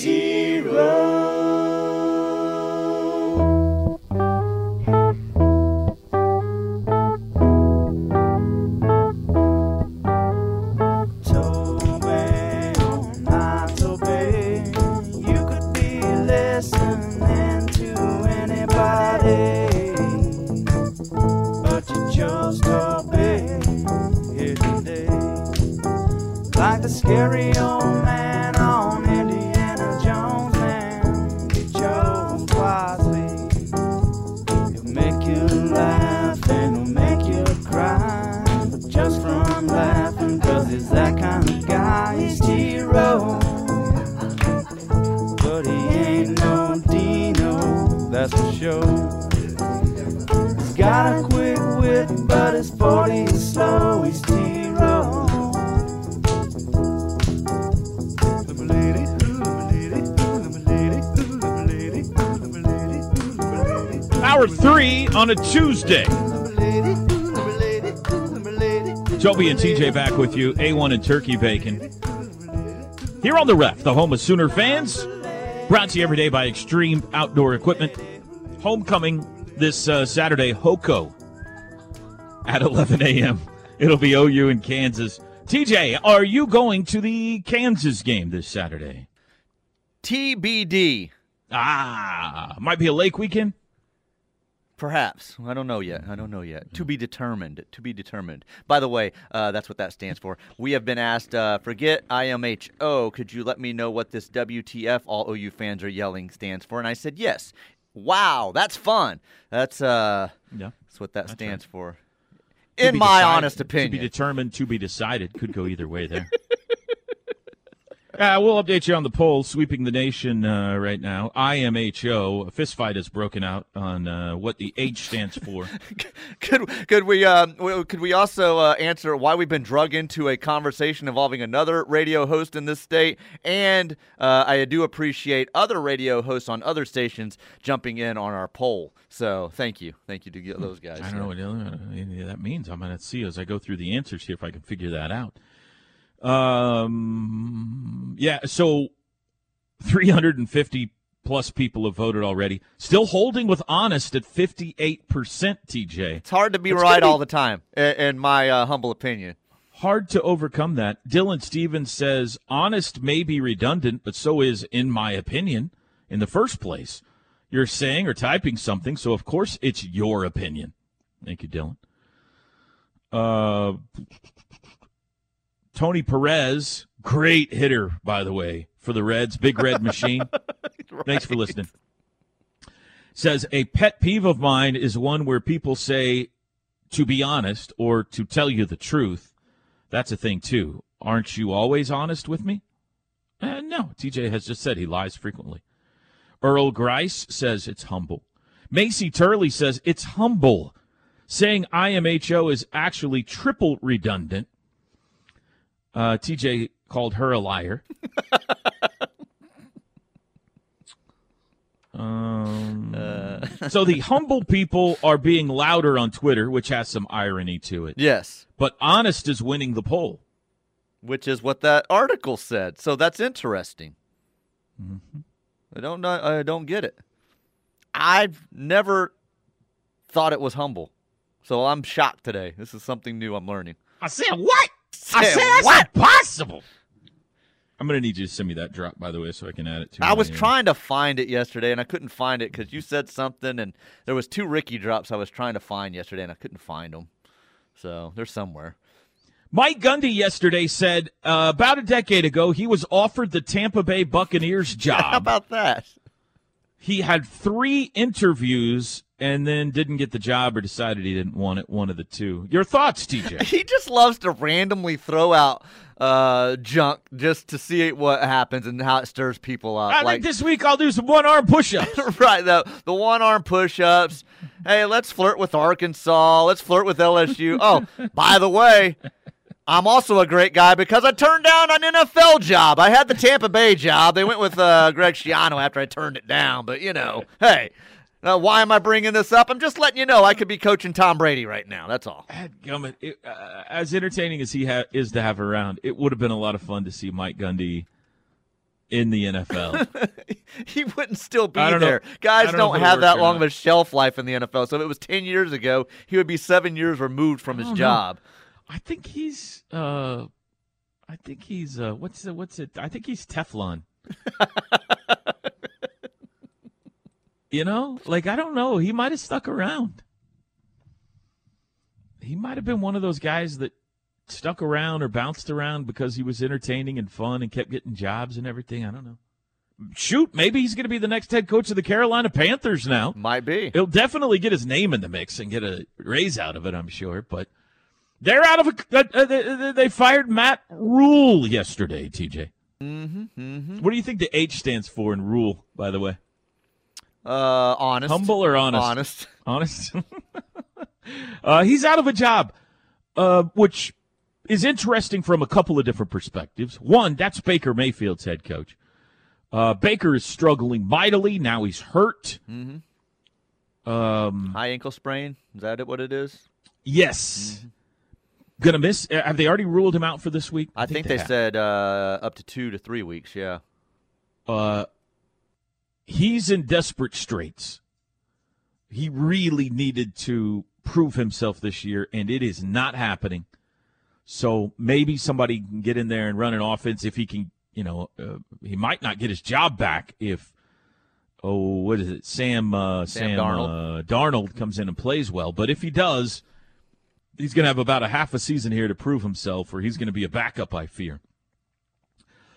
zero. Toby, oh my Toby, you could be listening to anybody, but you chose Toby here today, like the scary old man. That's for sure. He's got a quick wit, but his 40 is slow. He's zero. Hour three on a Tuesday. Toby and TJ back with you. A1 and Turkey Bacon. Here on The Ref, the home of Sooner fans. Brought to you every day by Extreme Outdoor Equipment. Homecoming this Saturday, Hoco at 11 a.m. It'll be OU in Kansas. TJ, are you going to the Kansas game this Saturday? TBD. Ah, might be a lake weekend? Perhaps. I don't know yet. To be determined. By the way, that's what that stands for. We have been asked, forget IMHO. Could you let me know what this WTF all OU fans are yelling stands for? And I said, yes. Wow, that's fun. That's what that stands for. In my honest opinion. To be determined, to be decided. Could go either way there. We'll update you on the poll sweeping the nation right now. IMHO, a fistfight has broken out on what the H stands for. Could we also answer why we've been drug into a conversation involving another radio host in this state? And I do appreciate other radio hosts on other stations jumping in on our poll. So thank you to those guys. I don't know what any of that means. I'm going to see as I go through the answers here if I can figure that out. So 350 plus people have voted already. Still holding with honest at 58%, TJ. It's hard to be right all the time, in my humble opinion. Hard to overcome that. Dylan Stevens says, honest may be redundant, but so is, in my opinion, in the first place. You're saying or typing something, so of course it's your opinion. Thank you, Dylan. Tony Perez, great hitter, by the way, for the Reds. Big Red Machine. Right. Thanks for listening. Says, a pet peeve of mine is one where people say, to be honest, or to tell you the truth. That's a thing, too. Aren't you always honest with me? No. TJ has just said he lies frequently. Earl Grice says, it's humble. Macy Turley says, it's humble. Saying IMHO is actually triple redundant. TJ called her a liar. So the humble people are being louder on Twitter, which has some irony to it. Yes. But honest is winning the poll. Which is what that article said. So that's interesting. Mm-hmm. I don't get it. I've never thought it was humble. So I'm shocked today. This is something new I'm learning. I said what? I said that's not possible. I'm going to need you to send me that drop, by the way, so I can add it to I was trying to find it yesterday, and I couldn't find it because you said something, and there was two Ricky drops I was trying to find yesterday, and I couldn't find them. So they're somewhere. Mike Gundy yesterday said about a decade ago he was offered the Tampa Bay Buccaneers job. How about that? He had 3 interviews and then didn't get the job or decided he didn't want it, one of the two. Your thoughts, TJ? He just loves to randomly throw out junk just to see what happens and how it stirs people up. I think this week I'll do some one-arm push-ups. Right, the one-arm push-ups. Hey, let's flirt with Arkansas. Let's flirt with LSU. Oh, by the way, I'm also a great guy because I turned down an NFL job. I had the Tampa Bay job. They went with Greg Schiano after I turned it down. But, you know, hey. Now, why am I bringing this up? I'm just letting you know I could be coaching Tom Brady right now. That's all. Gummit, as entertaining as he is to have around, it would have been a lot of fun to see Mike Gundy in the NFL. He wouldn't still be there. Guys don't have that long of a shelf life in the NFL. So if it was 10 years ago, he would be 7 years removed from his job. I think he's I think he's Teflon. You know? Like, I don't know. He might have stuck around. He might have been one of those guys that stuck around or bounced around because he was entertaining and fun and kept getting jobs and everything. I don't know. Shoot, maybe he's going to be the next head coach of the Carolina Panthers now. Might be. He'll definitely get his name in the mix and get a raise out of it, I'm sure. But they're out of they fired Matt Rule yesterday, TJ. Mm-hmm, mm-hmm. What do you think the H stands for in Rule, by the way? Honest. Humble or honest? Honest. He's out of a job, which is interesting from a couple of different perspectives. One, that's Baker Mayfield's head coach. Baker is struggling mightily. Now he's hurt. Mm-hmm. High ankle sprain. Is that what it is? Yes. Mm-hmm. Going to miss. Have they already ruled him out for this week? I think they said up to 2 to 3 weeks, yeah. He's in desperate straits. He really needed to prove himself this year, and it is not happening. So maybe somebody can get in there and run an offense if he can, you know, he might not get his job back if, Sam Darnold comes in and plays well. But if he does, he's going to have about a half a season here to prove himself, or he's going to be a backup, I fear.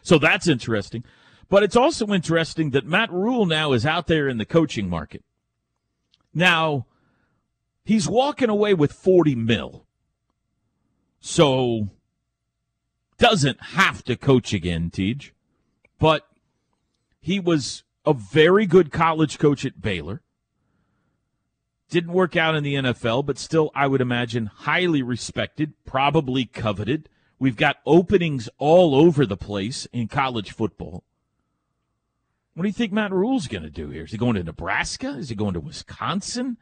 So that's interesting. But it's also interesting that Matt Rule now is out there in the coaching market. Now, he's walking away with $40 million. So, doesn't have to coach again, Tej. But he was a very good college coach at Baylor. Didn't work out in the NFL, but still, I would imagine, highly respected, probably coveted. We've got openings all over the place in college football. What do you think Matt Rule's going to do here? Is he going to Nebraska? Is he going to Wisconsin?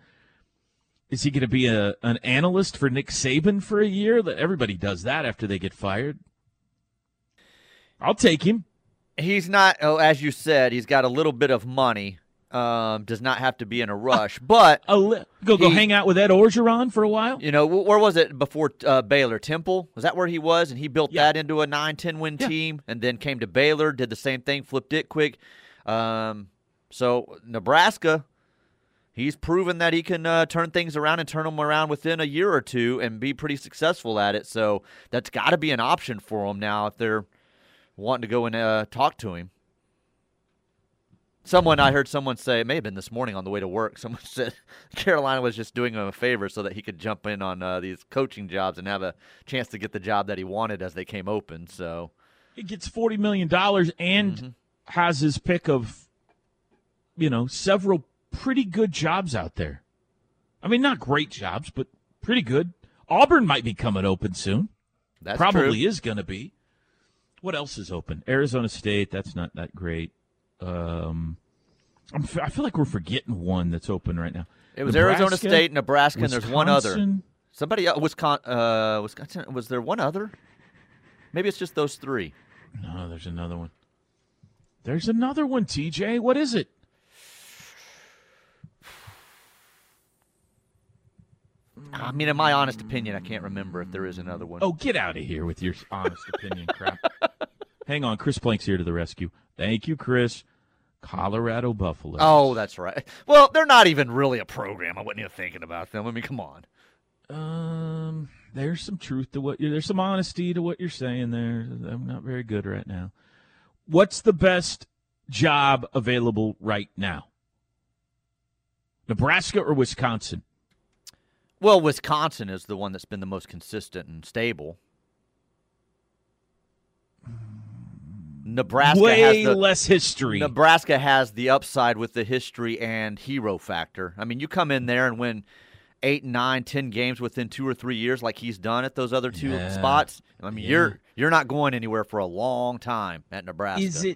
Is he going to be an analyst for Nick Saban for a year? Everybody does that after they get fired. I'll take him. He's not, as you said, he's got a little bit of money. Does not have to be in a rush. But go hang out with Ed Orgeron for a while? You know, where was it before Baylor? Temple? Was that where he was? And he built that into a 9-10 win team and then came to Baylor, did the same thing, flipped it quick. So Nebraska... He's proven that he can turn things around and turn them around within a year or two and be pretty successful at it. So that's got to be an option for him now if they're wanting to go and talk to him. I heard someone say, it may have been this morning on the way to work, someone said Carolina was just doing him a favor so that he could jump in on these coaching jobs and have a chance to get the job that he wanted as they came open. So he gets $40 million and has his pick of, you know, several pretty good jobs out there. I mean, not great jobs, but pretty good. Auburn might be coming open soon. That's probably true. Is going to be. What else is open? Arizona State, that's not that great. I feel like we're forgetting one that's open right now. It was Nebraska, Arizona State, Nebraska, Wisconsin, and there's one other. Somebody else, Wisconsin. Was there one other? Maybe it's just those three. No, there's another one. There's another one, TJ. What is it? I mean, in my honest opinion, I can't remember if there is another one. Oh, get out of here with your honest opinion crap. Hang on. Chris Plank's here to the rescue. Thank you, Chris. Colorado Buffaloes. Oh, that's right. Well, they're not even really a program. I wasn't even thinking about them. I mean, come on. There's some truth to what you're – there's some honesty to what you're saying there. I'm not very good right now. What's the best job available right now? Nebraska or Wisconsin? Well, Wisconsin is the one that's been the most consistent and stable. Nebraska less history. Nebraska has the upside with the history and hero factor. I mean, you come in there and win 8, 9, 10 games within 2 or 3 years like he's done at those other two spots. I mean, you're not going anywhere for a long time at Nebraska.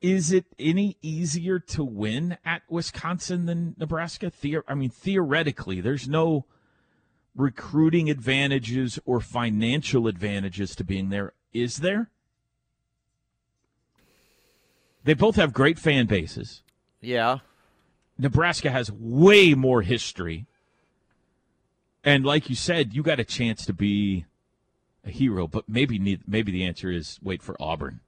Is it any easier to win at Wisconsin than Nebraska? Theoretically, there's no recruiting advantages or financial advantages to being there, is there? They both have great fan bases. Yeah. Nebraska has way more history. And like you said, you got a chance to be a hero, but maybe the answer is wait for Auburn.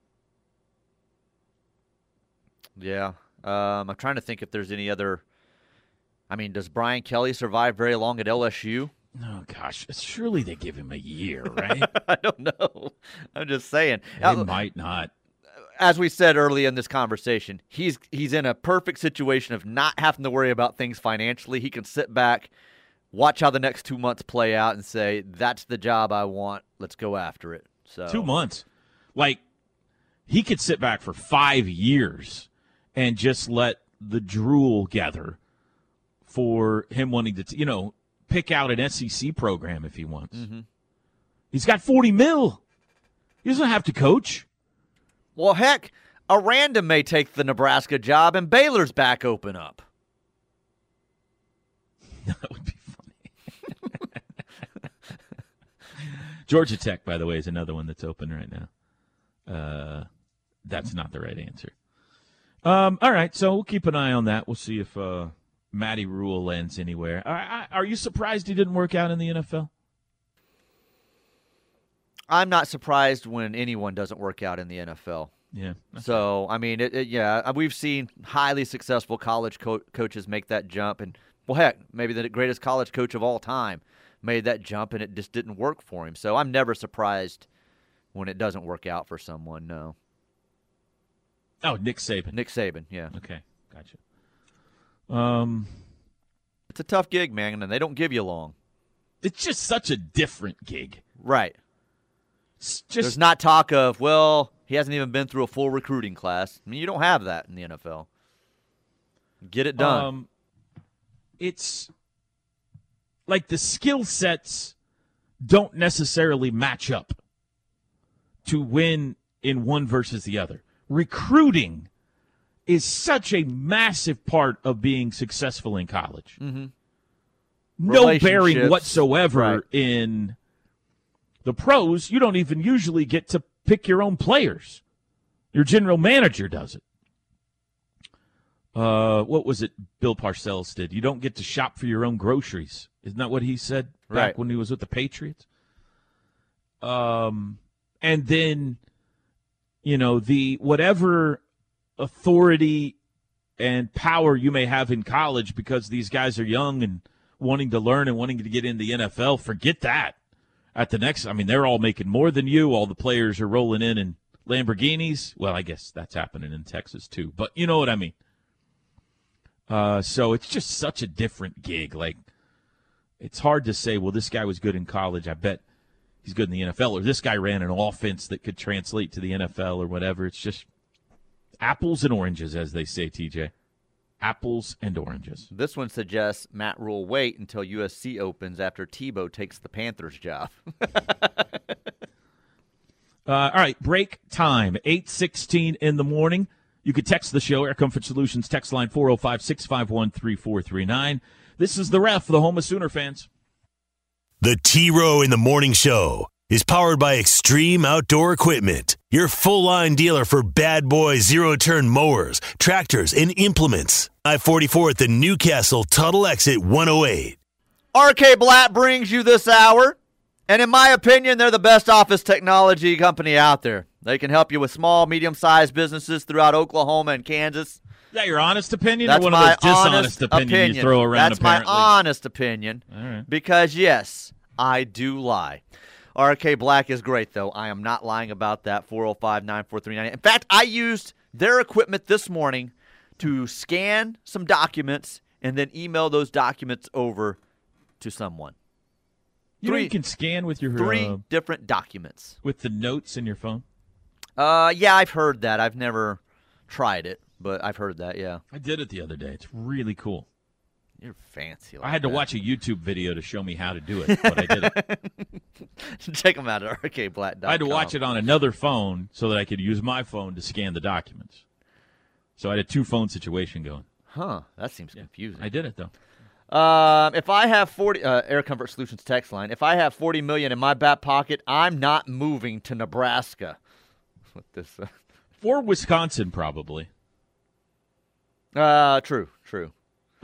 Yeah. I'm trying to think if there's any other. I mean, does Brian Kelly survive very long at LSU? Oh, gosh. Surely they give him a year, right? I don't know. I'm just saying. He might not. As we said early in this conversation, he's in a perfect situation of not having to worry about things financially. He can sit back, watch how the next 2 months play out, and say, that's the job I want. Let's go after it. So 2 months. Like, he could sit back for 5 years and just let the drool gather for him wanting to, pick out an SEC program if he wants. Mm-hmm. He's got $40 million. He doesn't have to coach. Well, heck, Aranda may take the Nebraska job and Baylor's back open up. That would be funny. Georgia Tech, by the way, is another one that's open right now. That's not the right answer. All right, so we'll keep an eye on that. We'll see if Matty Rule lands anywhere. Are you surprised he didn't work out in the NFL? I'm not surprised when anyone doesn't work out in the NFL. Yeah. So, I mean, we've seen highly successful college coaches make that jump. And, well, heck, maybe the greatest college coach of all time made that jump, and it just didn't work for him. So I'm never surprised when it doesn't work out for someone, no. Oh, Nick Saban. Nick Saban, yeah. Okay, gotcha. It's a tough gig, man, and they don't give you long. It's just such a different gig. Right. There's not talk of, well, he hasn't even been through a full recruiting class. I mean, you don't have that in the NFL. Get it done. It's like the skill sets don't necessarily match up to win in one versus the other. Recruiting is such a massive part of being successful in college. Mm-hmm. No bearing whatsoever in the pros. You don't even usually get to pick your own players. Your general manager does it. What was it Bill Parcells did? You don't get to shop for your own groceries. Isn't that what he said back when he was with the Patriots? And then, the whatever authority and power you may have in college because these guys are young and wanting to learn and wanting to get into the NFL, forget that. At the next, they're all making more than you. All the players are rolling in Lamborghinis. Well, I guess that's happening in Texas too, but you know what I mean. So it's just such a different gig. Like, it's hard to say, well, this guy was good in college. I bet he's good in the NFL, or this guy ran an offense that could translate to the NFL or whatever. It's just apples and oranges, as they say, TJ. Apples and oranges. This one suggests Matt Rule wait until USC opens after Tebow takes the Panthers job. All right, break time, 8:16 in the morning. You could text the show, Air Comfort Solutions, text line 405-651-3439. This is The Ref, the home of Sooner fans. The T-Row in the Morning Show is powered by Extreme Outdoor Equipment, your full-line dealer for Bad Boy zero-turn mowers, tractors, and implements. I-44 at the Newcastle Tuttle Exit 108. R.K. Blatt brings you this hour, and in my opinion, they're the best office technology company out there. They can help you with small, medium-sized businesses throughout Oklahoma and Kansas. Is that your honest opinion? That's or one of those dishonest opinions you throw around? That's apparently my honest opinion, all right, because, yes, I do lie. R.K. Black is great, though. I am not lying about that. 405-943-98. In fact, I used their equipment this morning to scan some documents and then email those documents over to someone. You can scan with your three different documents. With the notes in your phone? Yeah, I've heard that. I've never tried it, but I've heard that, yeah. I did it the other day. It's really cool. You're fancy. Like I had to watch a YouTube video to show me how to do it, but I did it. Check them out at rkblatt.com. I had to watch it on another phone so that I could use my phone to scan the documents. So I had a two-phone situation going. Huh. That seems confusing. I did it, though. If I have Air Comfort Solutions text line, if I have $40 million in my back pocket, I'm not moving to Nebraska. What this or Wisconsin, probably. True.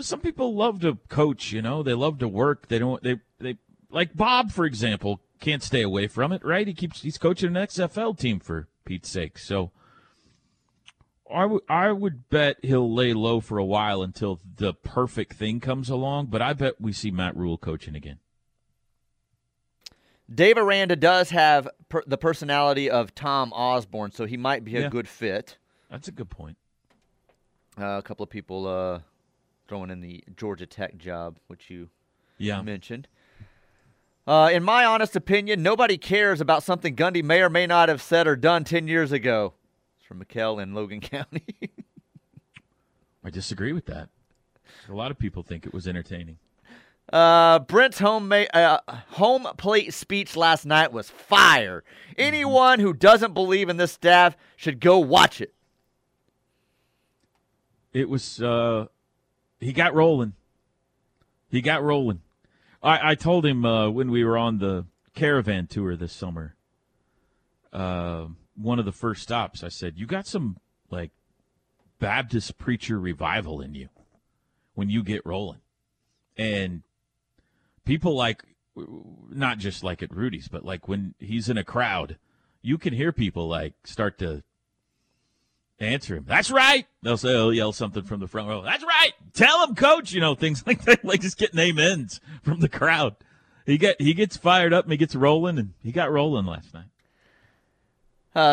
Some people love to coach, you know. They love to work. They don't. They like Bob, for example, can't stay away from it, right? He's coaching an XFL team for Pete's sake. So I would bet he'll lay low for a while until the perfect thing comes along. But I bet we see Matt Rhule coaching again. Dave Aranda does have the personality of Tom Osborne, so he might be a good fit. That's a good point. A couple of people throwing in the Georgia Tech job, which you mentioned. In my honest opinion, nobody cares about something Gundy may or may not have said or done 10 years ago. It's from Mikkel in Logan County. I disagree with that. A lot of people think it was entertaining. Brent's home plate speech last night was fire. Anyone who doesn't believe in this staff should go watch it. It was he got rolling. I told him when we were on the caravan tour this summer, one of the first stops, I said, you got some like Baptist preacher revival in you when you get rolling. And people like, not just like at Rudy's, but like when he's in a crowd, you can hear people like start to answer him. That's right. They'll yell something from the front row. That's right. Tell him, coach. You know, things like that. Like just getting amens from the crowd. He gets fired up and he gets rolling, and he got rolling last night.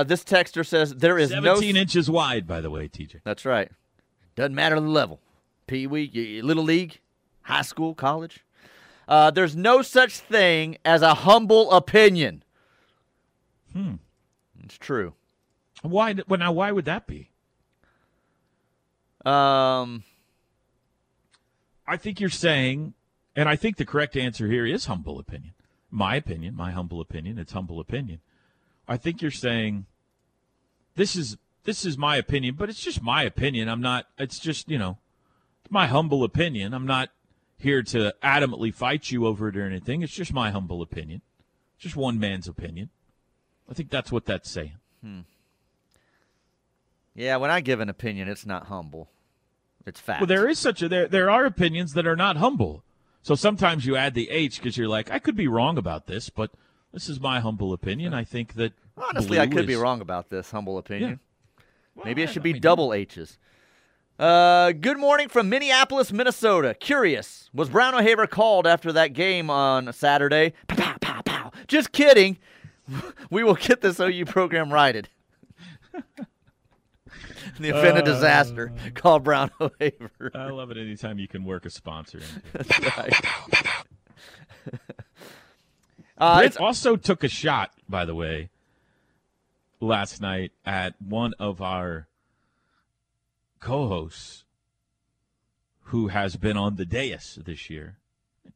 This texter says there is 17 inches wide, by the way, TJ. That's right. Doesn't matter the level. Pee wee, little league, high school, college. There's no such thing as a humble opinion. It's true. Why? Well, now, why would that be? I think you're saying, and I think the correct answer here is humble opinion. My opinion, my humble opinion. It's humble opinion. I think you're saying this is my opinion, but it's just my opinion. I'm not. It's just, you know, my humble opinion. I'm not here to adamantly fight you over it or anything. It's just my humble opinion. Just one man's opinion. I think that's what that's saying. Yeah, when I give an opinion, it's not humble. It's fact. Well, there is such a there are opinions that are not humble. So sometimes you add the H because you're like, I could be wrong about this, but this is my humble opinion. I think that honestly, I could be wrong about this humble opinion. Yeah. Well, maybe it should be double H's. Good morning from Minneapolis, Minnesota. Curious, was Brown O'Haver called after that game on Saturday? Pow, pow, pow, pow. Just kidding. We will get this OU program righted. The event of disaster. Call Brown O'Haver. I love it anytime you can work a sponsor in. It also took a shot, by the way, last night at one of our co-hosts who has been on the dais this year.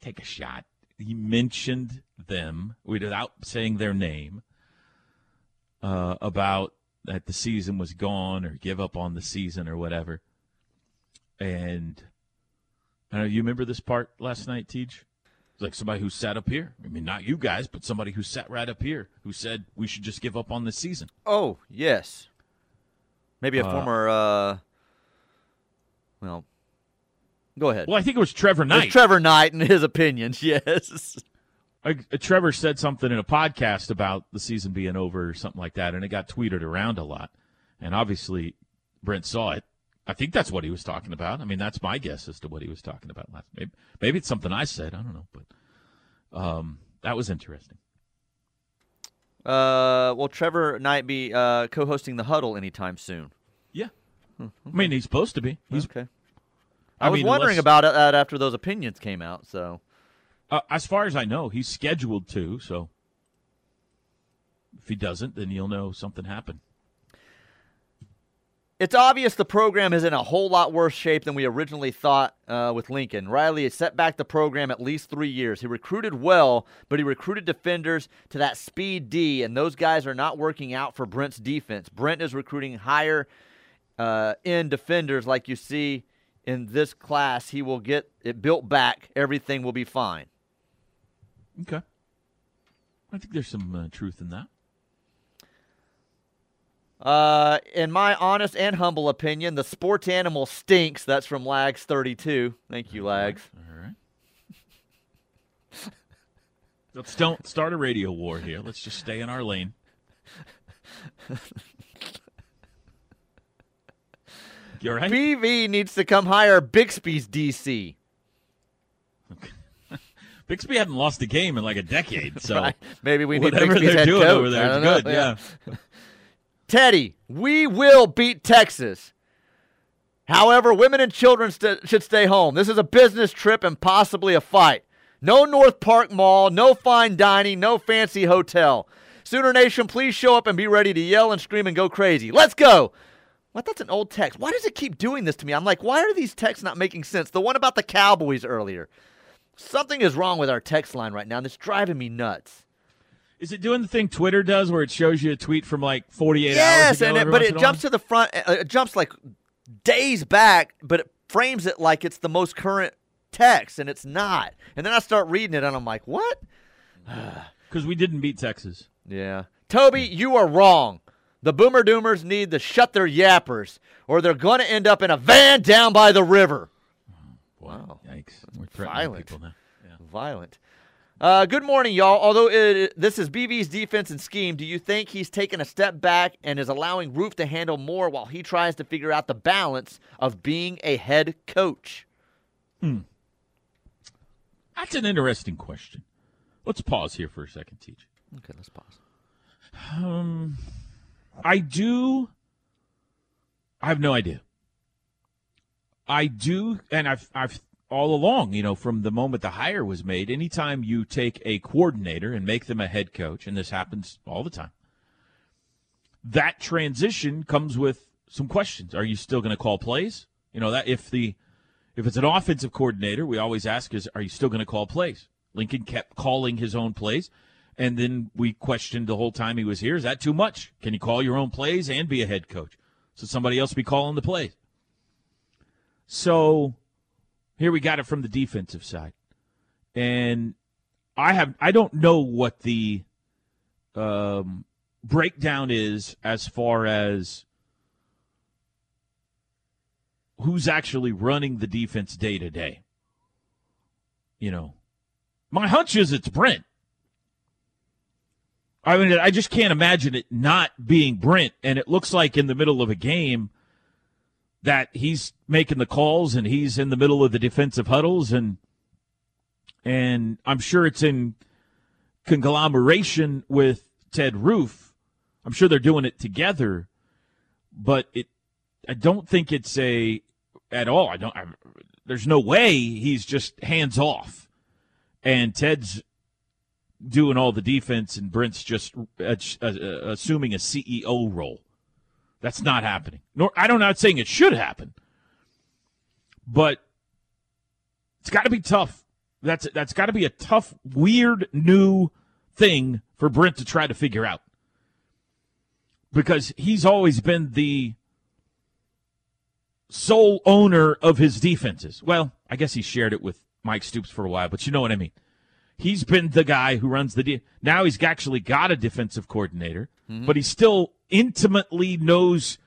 Take a shot. He mentioned them without saying their name about that the season was gone or give up on the season or whatever. And I don't know, you remember this part last night, Teej? It's like somebody who sat up here. I mean, not you guys, but somebody who sat right up here who said we should just give up on the season. Oh, yes. Maybe a former, well, go ahead. Well, I think it was Trevor Knight. It was Trevor Knight and his opinions, yes. Trevor said something in a podcast about the season being over or something like that, and it got tweeted around a lot. And obviously, Brent saw it. I think that's what he was talking about. I mean, that's my guess as to what he was talking about. Maybe it's something I said. I don't know. But that was interesting. Will Trevor Knight be co-hosting The Huddle anytime soon? Yeah. Okay. I mean, he's supposed to be. Okay. I was wondering about that after those opinions came out, so. As far as I know, he's scheduled to, so if he doesn't, then you'll know something happened. It's obvious the program is in a whole lot worse shape than we originally thought with Lincoln. Riley has set back the program at least 3 years. He recruited well, but he recruited defenders to that speed D, and those guys are not working out for Brent's defense. Brent is recruiting higher-end defenders like you see in this class. He will get it built back. Everything will be fine. Okay. I think there's some truth in that. In my honest and humble opinion, the sports animal stinks. That's from Lags32. Thank you, Lags. All right. Let's don't start a radio war here. Let's just stay in our lane. You all right? BV needs to come hire Bixby's DC. Okay. Bixby hadn't lost a game in like a decade, so right. Maybe we need whatever Bixby's they're doing coach. Over there. It's know, good, yeah. Teddy, we will beat Texas. However, women and children should stay home. This is a business trip and possibly a fight. No North Park Mall, no fine dining, no fancy hotel. Sooner Nation, please show up and be ready to yell and scream and go crazy. Let's go. What? That's an old text. Why does it keep doing this to me? I'm like, why are these texts not making sense? The one about the Cowboys earlier. Something is wrong with our text line right now, and it's driving me nuts. Is it doing the thing Twitter does where it shows you a tweet from like 48 hours ago? Yes, but it jumps to the front. It jumps like days back, but it frames it like it's the most current text, and it's not. And then I start reading it, and I'm like, what? Because we didn't beat Texas. Yeah. Toby, you are wrong. The Boomer Doomers need to shut their yappers, or they're going to end up in a van down by the river. Wow. Yikes. We're threatening people now. Yeah. Violent. Good morning, y'all. Although this is BV's defense and scheme, do you think he's taken a step back and is allowing Roof to handle more while he tries to figure out the balance of being a head coach? That's an interesting question. Let's pause here for a second, Teach. Okay, let's pause. I have no idea. I do, and I've all along, you know, from the moment the hire was made, anytime you take a coordinator and make them a head coach, and this happens all the time, that transition comes with some questions. Are you still going to call plays? You know, that if it's an offensive coordinator, we always ask is, are you still going to call plays? Lincoln kept calling his own plays, and then we questioned the whole time he was here, is that too much? Can you call your own plays and be a head coach? So somebody else be calling the plays. So here we got it from the defensive side. And I don't know what the breakdown is as far as who's actually running the defense day to day. You know, my hunch is it's Brent. I mean, I just can't imagine it not being Brent. And it looks like in the middle of a game that he's making the calls and he's in the middle of the defensive huddles, and I'm sure it's in conglomeration with Ted Roof. I'm sure they're doing it together, but I don't think it's at all. There's no way he's just hands off, and Ted's doing all the defense and Brent's just assuming a CEO role. That's not happening. Nor I'm not saying it should happen, but it's got to be tough. That's got to be a tough, weird new thing for Brent to try to figure out, because he's always been the sole owner of his defenses. Well, I guess he shared it with Mike Stoops for a while, but you know what I mean. He's been the guy who runs the now he's actually got a defensive coordinator, but he's still intimately knows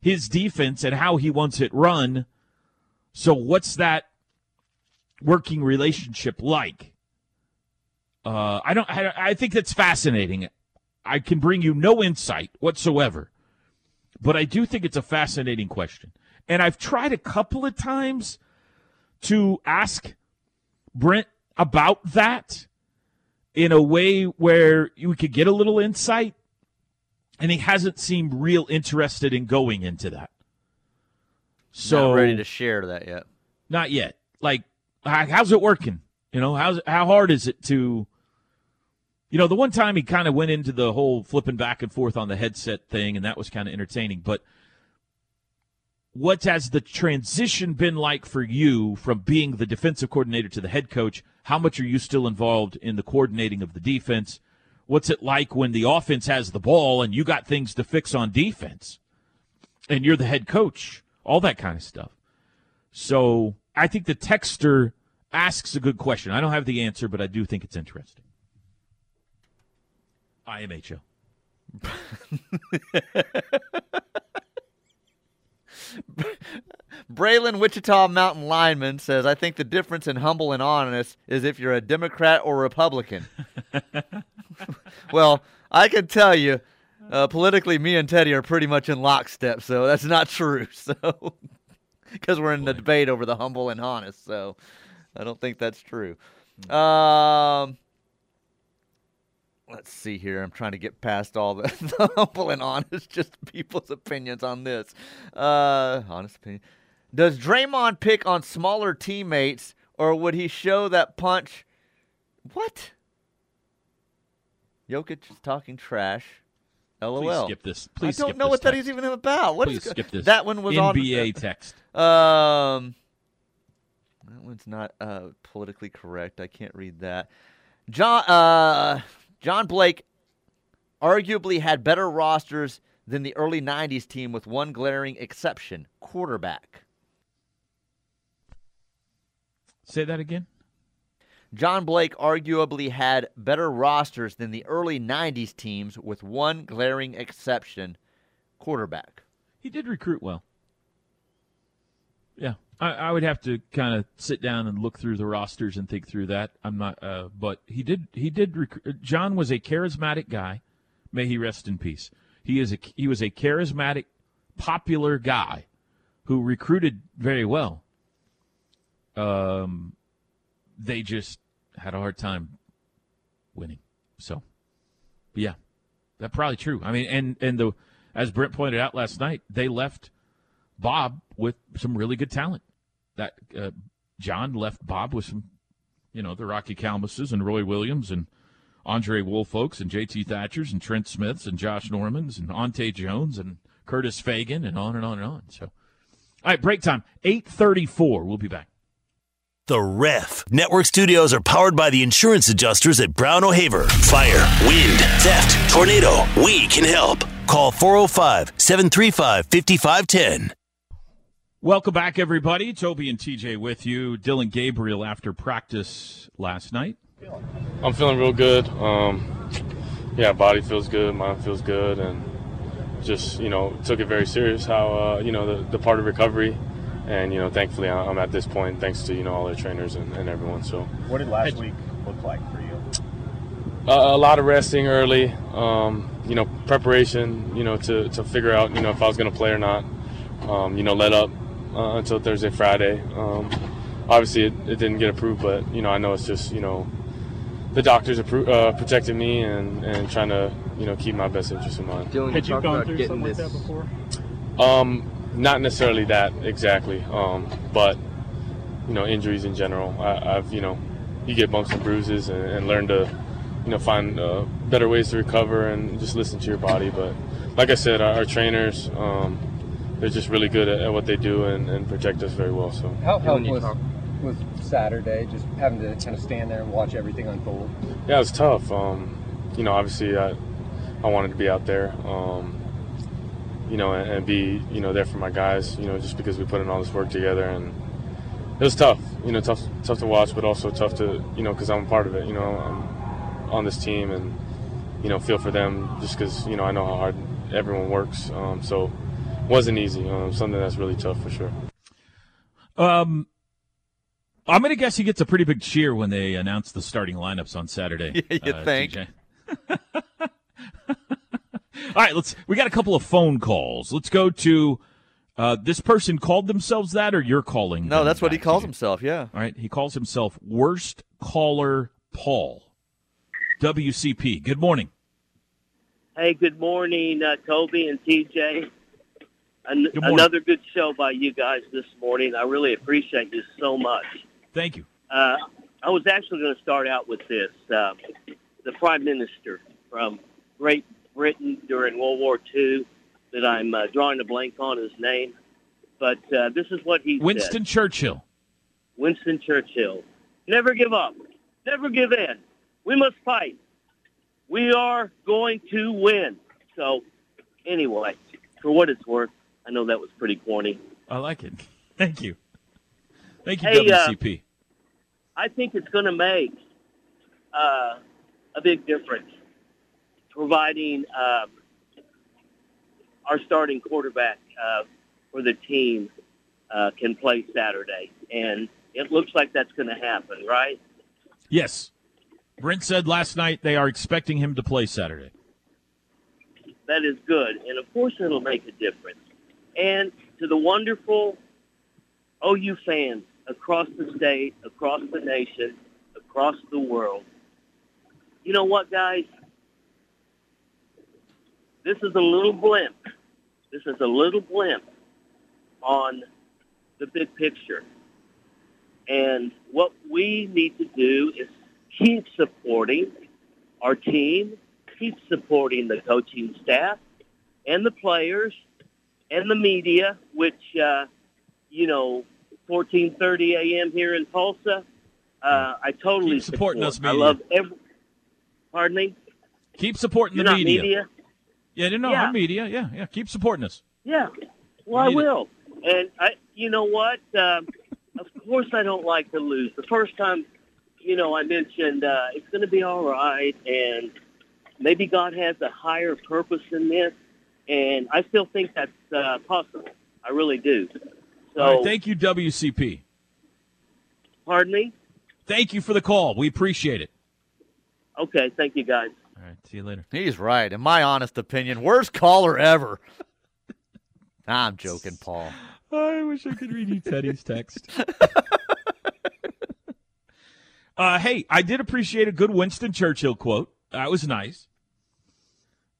his defense and how he wants it run. So what's that working relationship like? I think that's fascinating. I can bring you no insight whatsoever, but I do think it's a fascinating question. And I've tried a couple of times to ask Brent about that in a way where you could get a little insight. And he hasn't seemed real interested in going into that. So not ready to share that yet. Not yet. Like, how's it working? You know, how hard is it to, you know, the one time he kind of went into the whole flipping back and forth on the headset thing, and that was kind of entertaining. But what has the transition been like for you from being the defensive coordinator to the head coach? How much are you still involved in the coordinating of the defense? What's it like when the offense has the ball and you got things to fix on defense and you're the head coach, all that kind of stuff? So I think the texter asks a good question. I don't have the answer, but I do think it's interesting. IMHO. Braylon, Wichita Mountain Lineman, says, I think the difference in humble and honest is if you're a Democrat or Republican. Well, I can tell you, politically, me and Teddy are pretty much in lockstep, so that's not true. So, because we're in the debate over the humble and honest, so I don't think that's true. Let's see here. I'm trying to get past all the humble and honest, just people's opinions on this. Honest opinion. Does Draymond pick on smaller teammates, or would he show that punch? What? Jokic is talking trash. LOL. Please skip this. Please I don't know what text. That is even about. What Please is skip this. That one was NBA on NBA text. That one's not politically correct. I can't read that. John Blake arguably had better rosters than the early 90s team with one glaring exception, quarterback. Say that again. John Blake arguably had better rosters than the early 90s teams with one glaring exception, quarterback. He did recruit well. Yeah, I would have to kind of sit down and look through the rosters and think through that. I'm not, but he did. John was a charismatic guy. May he rest in peace. He was a charismatic, popular guy who recruited very well. They just had a hard time winning. So, yeah, that's probably true. I mean, and as Brent pointed out last night, they left Bob with some really good talent. That John left Bob with some, the Rocky Calmuses and Roy Williams and Andre Woolfolks and J.T. Thatchers and Trent Smiths and Josh Normans and Ante Jones and Curtis Fagan and on and on and on. So, all right, break time, 8:34. We'll be back. The Ref. Network studios are powered by the insurance adjusters at Brown O'Haver. Fire, wind, theft, tornado. We can help. Call 405-735-5510. Welcome back, everybody. Toby and TJ with you. Dylan Gabriel after practice last night. I'm feeling real good. Body feels good. Mind feels good. And just, took it very serious how, the part of recovery. And, thankfully I'm at this point thanks to, all the trainers and everyone. So what did last week look like for you? A lot of resting early, preparation, to figure out, if I was going to play or not, let up until Thursday, Friday. Obviously it didn't get approved, but, I know it's just, the doctors protected me and trying to, keep my best interest in mind. Dylan, had you gone through something like that before? Not necessarily that exactly, but injuries in general. I've you get bumps and bruises and learn to find better ways to recover and just listen to your body. But like I said, our trainers they're just really good at what they do and protect us very well. So how helpful was Saturday just having to kind of stand there and watch everything unfold? Yeah, it was tough. Obviously I wanted to be out there. And be, there for my guys, just because we put in all this work together. And it was tough, tough to watch, but also tough to, because I'm a part of it, I'm on this team and, feel for them just because, I know how hard everyone works. So it wasn't easy, something that's really tough for sure. I'm going to guess he gets a pretty big cheer when they announce the starting lineups on Saturday. Yeah, you think? All right, we got a couple of phone calls. Let's go to this person called themselves that, or you're calling? No, that's what he calls himself, yeah. All right, he calls himself Worst Caller Paul, WCP. Good morning. Hey, good morning, Toby and TJ. Another good show by you guys this morning. I really appreciate you so much. Thank you. I was actually going to start out with this. The Prime Minister from Great Britain during World War II that I'm drawing a blank on his name. But this is what he said. Winston Churchill. Never give up. Never give in. We must fight. We are going to win. So, anyway, for what it's worth, I know that was pretty corny. I like it. Thank you. Thank you, WCP. I think it's going to make a big difference. Providing our starting quarterback for the team can play Saturday. And it looks like that's going to happen, right? Yes. Brent said last night they are expecting him to play Saturday. That is good. And, of course, it'll make a difference. And to the wonderful OU fans across the state, across the nation, across the world, you know what, guys? This is a little blimp. This is a little blimp on the big picture. And what we need to do is keep supporting our team, keep supporting the coaching staff and the players and the media, which, 14:30 a.m. here in Tulsa, I totally keep supporting us, media. I love every. Pardon me? Keep supporting the media. Media. Yeah, yeah. I'm media. Yeah. Keep supporting us. Yeah. Well, I will. And you know what? Of course, I don't like to lose. The first time, I mentioned it's going to be all right, and maybe God has a higher purpose in this, and I still think that's possible. I really do. So, all right, thank you, WCP. Pardon me? Thank you for the call. We appreciate it. Okay, thank you, guys. All right, see you later. He's right, in my honest opinion. Worst caller ever. I'm joking, Paul. I wish I could read you Teddy's text. Hey, I did appreciate a good Winston Churchill quote. That was nice.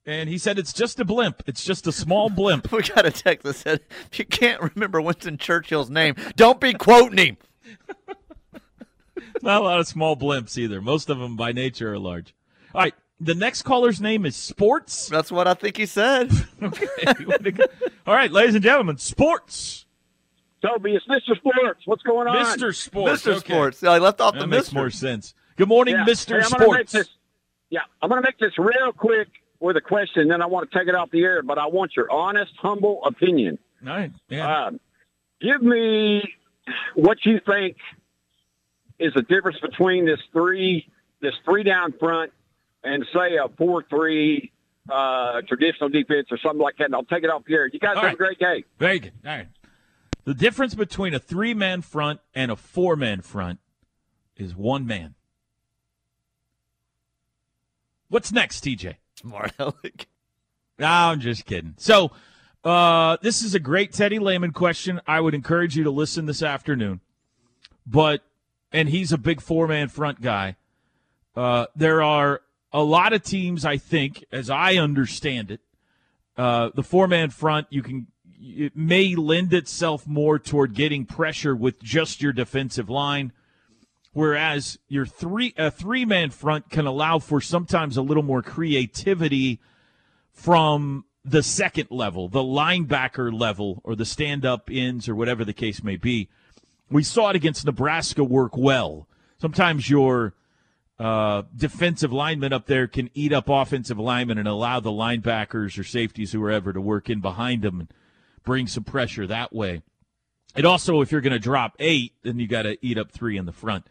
And he said, it's just a blimp. It's just a small blimp. We got a text that said, if you can't remember Winston Churchill's name, don't be quoting him. Not a lot of small blimps either. Most of them by nature are large. All right. The next caller's name is Sports. That's what I think he said. Okay. All right, ladies and gentlemen, Sports. Toby, it's Mr. Sports. What's going on? Mr. Sports. Mr. Okay. Sports. I left off that the Mr. That makes more sense. Good morning, Mr. Sports. I'm going to make this real quick with a question, then I want to take it off the air, but I want your honest, humble opinion. All right. Yeah. Give me what you think is the difference between this three down front and say a 4-3 traditional defense or something like that, and I'll take it off the air. You guys have a great day. Very good. All right. The difference between a 3-man front and a 4-man front is 1 man. What's next, TJ? Smart Alec. No, I'm just kidding. So this is a great Teddy Lehman question. I would encourage you to listen this afternoon. And he's a big 4-man front guy. There are a lot of teams, I think, as I understand it, the 4-man front, it may lend itself more toward getting pressure with just your defensive line, whereas a 3-man front can allow for sometimes a little more creativity from the second level, the linebacker level, or the stand-up ends, or whatever the case may be. We saw it against Nebraska work well. Sometimes your defensive linemen up there can eat up offensive linemen and allow the linebackers or safeties, whoever, to work in behind them and bring some pressure that way. And also, if you're going to drop 8, then you got to eat up 3 in the front.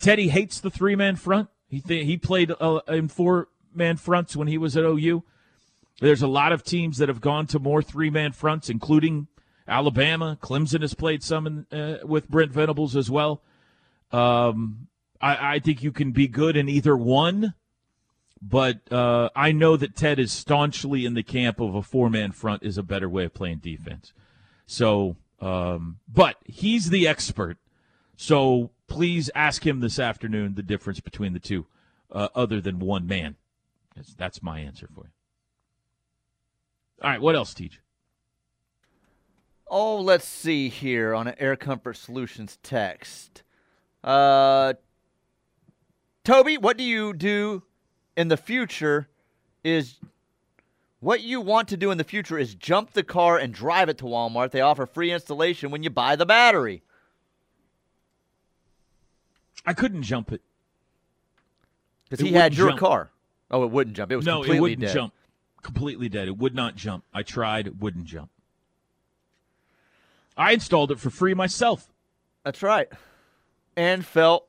Teddy hates the 3-man front. He played in 4-man fronts when he was at OU. There's a lot of teams that have gone to more 3-man fronts, including Alabama. Clemson has played some with Brent Venables as well. I think you can be good in either one, but I know that Ted is staunchly in the camp of a 4-man front is a better way of playing defense. So, but he's the expert, so please ask him this afternoon the difference between the two, other than 1 man. That's my answer for you. All right, what else, TJ? Oh, let's see here on an Air Comfort Solutions text. Toby, what do you do in the future is jump the car and drive it to Walmart. They offer free installation when you buy the battery. I couldn't jump it. Because he had your car. Oh, it wouldn't jump. It was completely dead. No, it wouldn't jump. Completely dead. It would not jump. I tried. It wouldn't jump. I installed it for free myself. That's right. And felt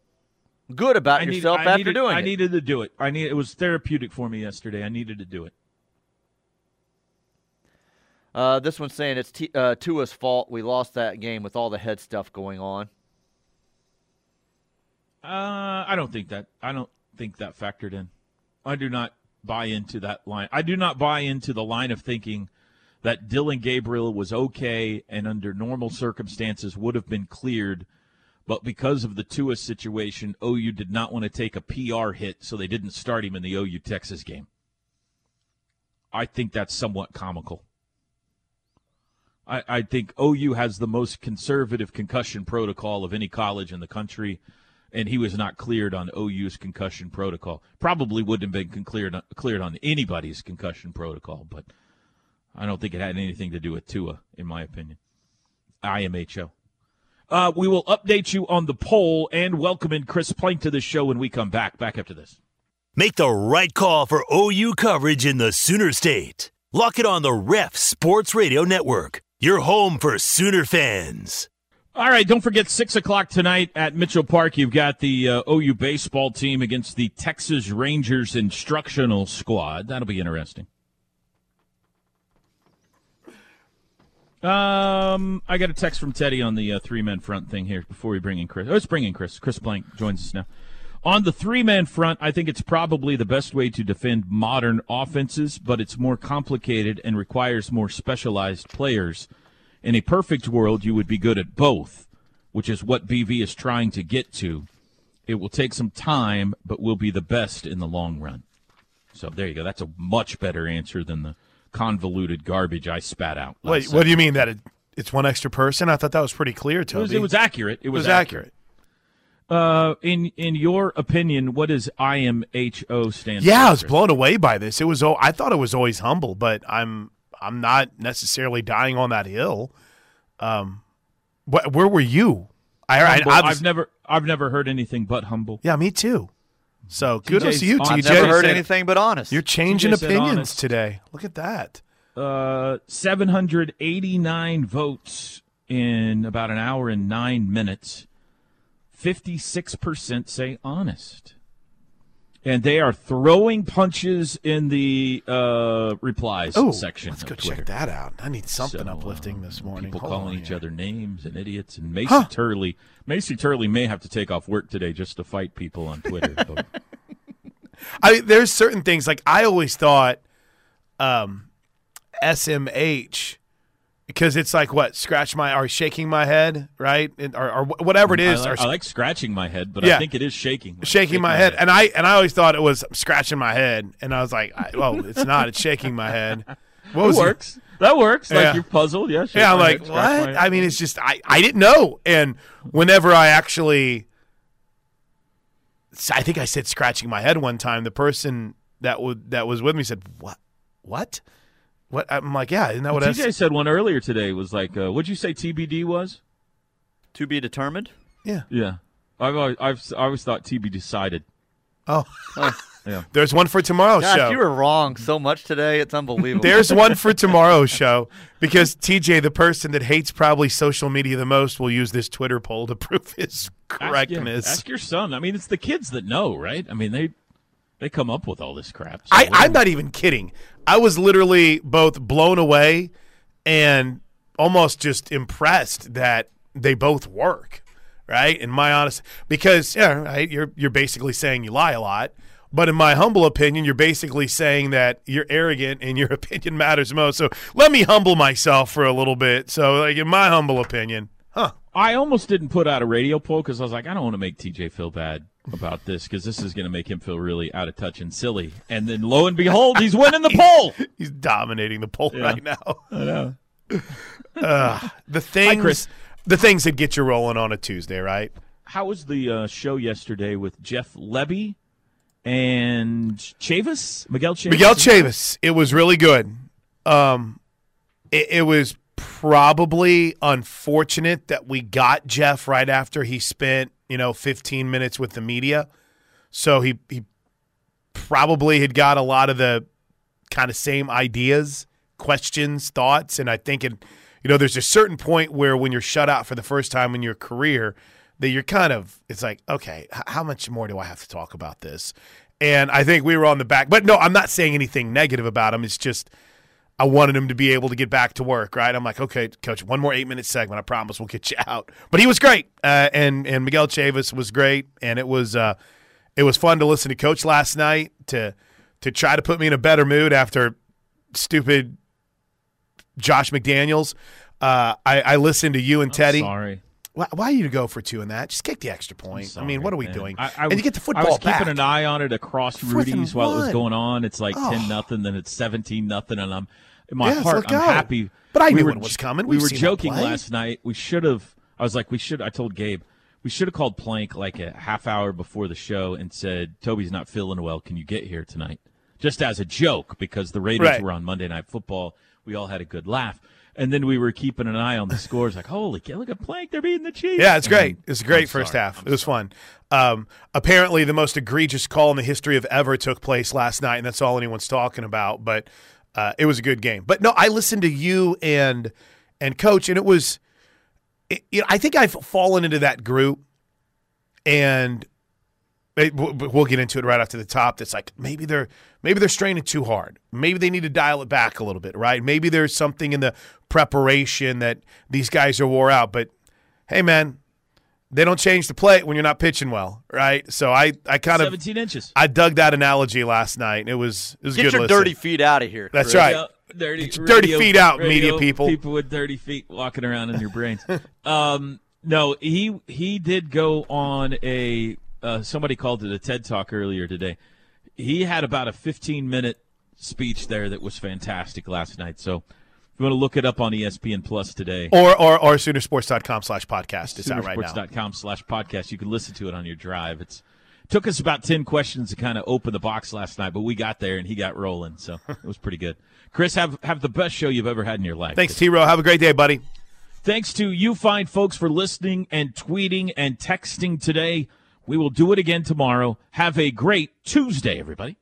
good about yourself after doing it. I needed to do it. It was therapeutic for me yesterday. I needed to do it. This one's saying it's Tua's fault. We lost that game with all the head stuff going on. I don't think that factored in. I do not buy into that line. I do not buy into the line of thinking that Dylan Gabriel was okay and under normal circumstances would have been cleared, but because of the Tua situation, OU did not want to take a PR hit, so they didn't start him in the OU Texas game. I think that's somewhat comical. I think OU has the most conservative concussion protocol of any college in the country, and he was not cleared on OU's concussion protocol. Probably wouldn't have been cleared on anybody's concussion protocol, but I don't think it had anything to do with Tua, in my opinion. IMHO. We will update you on the poll and welcome in Chris Plank to the show when we come back. Back after this. Make the right call for OU coverage in the Sooner State. Lock it on the Ref Sports Radio Network. Your home for Sooner fans. All right, don't forget 6 o'clock tonight at Mitchell Park. You've got the OU baseball team against the Texas Rangers instructional squad. That'll be interesting. I got a text from Teddy on the three-man front thing here before we bring in Chris. Let's bring in Chris. Chris Plank joins us now. On the three-man front, I think it's probably the best way to defend modern offenses, but it's more complicated and requires more specialized players. In a perfect world, you would be good at both, which is what BV is trying to get to. It will take some time, but we'll be the best in the long run. So there you go. That's a much better answer than the convoluted garbage I spat out. Wait, what do you mean that it's one extra person? I thought that was pretty clear, Toby. It was accurate. It was accurate. In your opinion, what does IMHO stand for? Yeah, I was blown away by this. It was I thought it was always humble, but I'm not necessarily dying on that hill. Where were you? I've never heard anything but humble. Yeah, me too. So kudos to you, TJ. I've never heard anything but honest. You're changing opinions today. Look at that. 789 votes in about an hour and 9 minutes. 56% say honest. And they are throwing punches in the replies section. Let's go check that out. I need something uplifting this morning. People calling each other names and idiots. And Macy Turley. Macy Turley may have to take off work today just to fight people on Twitter. But there's certain things. Like I always thought SMH, because it's like what? Scratch my or shaking my head, right? Or whatever it is. I like scratching my head, but yeah. I think it is shaking. Shaking my head. And I always thought it was scratching my head. And I was like, well, it's not. It's shaking my head. What works. That works. Yeah. Like you're puzzled. Yeah, yeah, I'm like, what? I mean, it's just I didn't know. And whenever I actually – I think I said scratching my head one time. The person that was with me said, what? What? I'm like, yeah, isn't that what TJ said one earlier today was like, what'd you say TBD was? To be determined? Yeah. Yeah. I always thought to be decided. Oh. Yeah. There's one for tomorrow's show. You were wrong so much today. It's unbelievable. There's one for tomorrow's show because TJ, the person that hates probably social media the most, will use this Twitter poll to prove his correctness. Ask your son. I mean, it's the kids that know, right? I mean, they come up with all this crap. So I'm not even kidding. I was literally both blown away and almost just impressed that they both work, right? In my honest, because right, you're basically saying you lie a lot, but in my humble opinion, you're basically saying that you're arrogant and your opinion matters most. So let me humble myself for a little bit. So, like in my humble opinion, I almost didn't put out a radio poll because I was like, I don't want to make TJ feel bad about this because this is going to make him feel really out of touch and silly. And then lo and behold, he's winning the poll. He's dominating the poll right now. I know. The things that get you rolling on a Tuesday, right? How was the show yesterday with Jeff Lebby and Miguel Chavis? It was really good. It was probably unfortunate that we got Jeff right after he spent 15 minutes with the media. So he probably had got a lot of the kind of same ideas, questions, thoughts. And I think, there's a certain point where when you're shut out for the first time in your career that you're kind of, it's like, okay, how much more do I have to talk about this? And I think we were on the back. But no, I'm not saying anything negative about him. It's just I wanted him to be able to get back to work, right? I'm like, okay, Coach, one more 8-minute segment. I promise we'll get you out. But he was great, and Miguel Chavis was great, and it was fun to listen to Coach last night to try to put me in a better mood after stupid Josh McDaniels. I listened to you and Teddy. Sorry. Why you go for two in that? Just kick the extra point. Sorry, I mean, what are we doing? And you get the football back. I was keeping an eye on it across Rudy's while it was going on. It's like 10-0, then it's 17-0, and in my heart, I'm happy. But I knew it was coming. We were joking last night. We should have. I was like, I told Gabe, we should have called Plank like a half hour before the show and said, Toby's not feeling well. Can you get here tonight? Just as a joke, because the Raiders were on Monday Night Football. We all had a good laugh. And then we were keeping an eye on the scores, like, holy cow, look at Plank, they're beating the Chiefs. Yeah, it's great. It's a great first half. It was fun. Apparently the most egregious call in the history of ever took place last night, and that's all anyone's talking about. But it was a good game. But, no, I listened to you and Coach, and it was I think I've fallen into that group, and we'll get into it right after the top. That's like maybe they're straining too hard. Maybe they need to dial it back a little bit, right? Maybe there's something in the preparation that these guys are wore out. But hey, man, they don't change the plate when you're not pitching well, right? So I kind of 17 inches. I dug that analogy last night. And it was get a good your listen. Dirty feet out of here. That's right. Dirty feet out, media people. People with dirty feet walking around in your brains. No, he did go on a. Somebody called it a TED Talk earlier today. He had about a 15-minute speech there that was fantastic last night. So if you want to look it up on ESPN Plus today. Or Soonersports.com/podcast. It's out right now. Soonersports.com/podcast. You can listen to it on your drive. It took us about 10 questions to kind of open the box last night, but we got there and he got rolling. So it was pretty good. Chris, have the best show you've ever had in your life. Thanks, T-Row. Have a great day, buddy. Thanks to you fine folks for listening and tweeting and texting today. We will do it again tomorrow. Have a great Tuesday, everybody.